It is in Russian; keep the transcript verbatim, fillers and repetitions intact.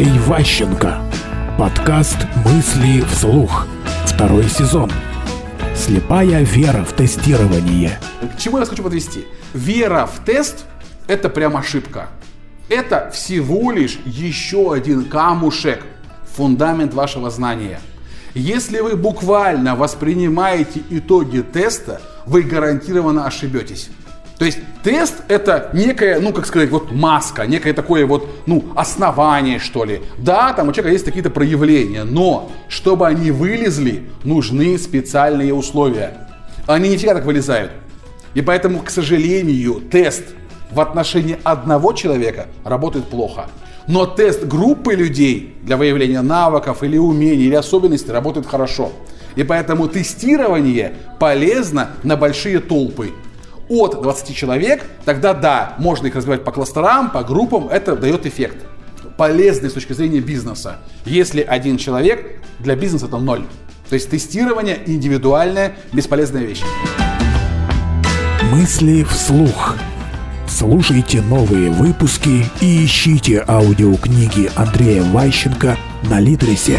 Андрей Ващенко. Подкаст «Мысли вслух». Второй сезон. Слепая вера в тестирование. К чему я вас хочу подвести? Вера в тест – это прям ошибка. Это всего лишь еще один камушек, фундамент вашего знания. Если вы буквально воспринимаете итоги теста, вы гарантированно ошибетесь. То есть тест – это некая, ну, как сказать, вот маска, некое такое вот, ну, основание, что ли. Да, там у человека есть какие-то проявления, но чтобы они вылезли, нужны специальные условия. Они не всегда так вылезают. И поэтому, к сожалению, тест в отношении одного человека работает плохо. Но тест группы людей для выявления навыков или умений, или особенностей работает хорошо. И поэтому тестирование полезно на большие толпы. От двадцати человек, тогда да, можно их разбивать по кластерам, по группам, это дает эффект. Полезный с точки зрения бизнеса. Если один человек, для бизнеса это ноль. То есть тестирование индивидуальная, бесполезная вещь. Мысли вслух. Слушайте новые выпуски и ищите аудиокниги Андрея Ващенко на Литресе.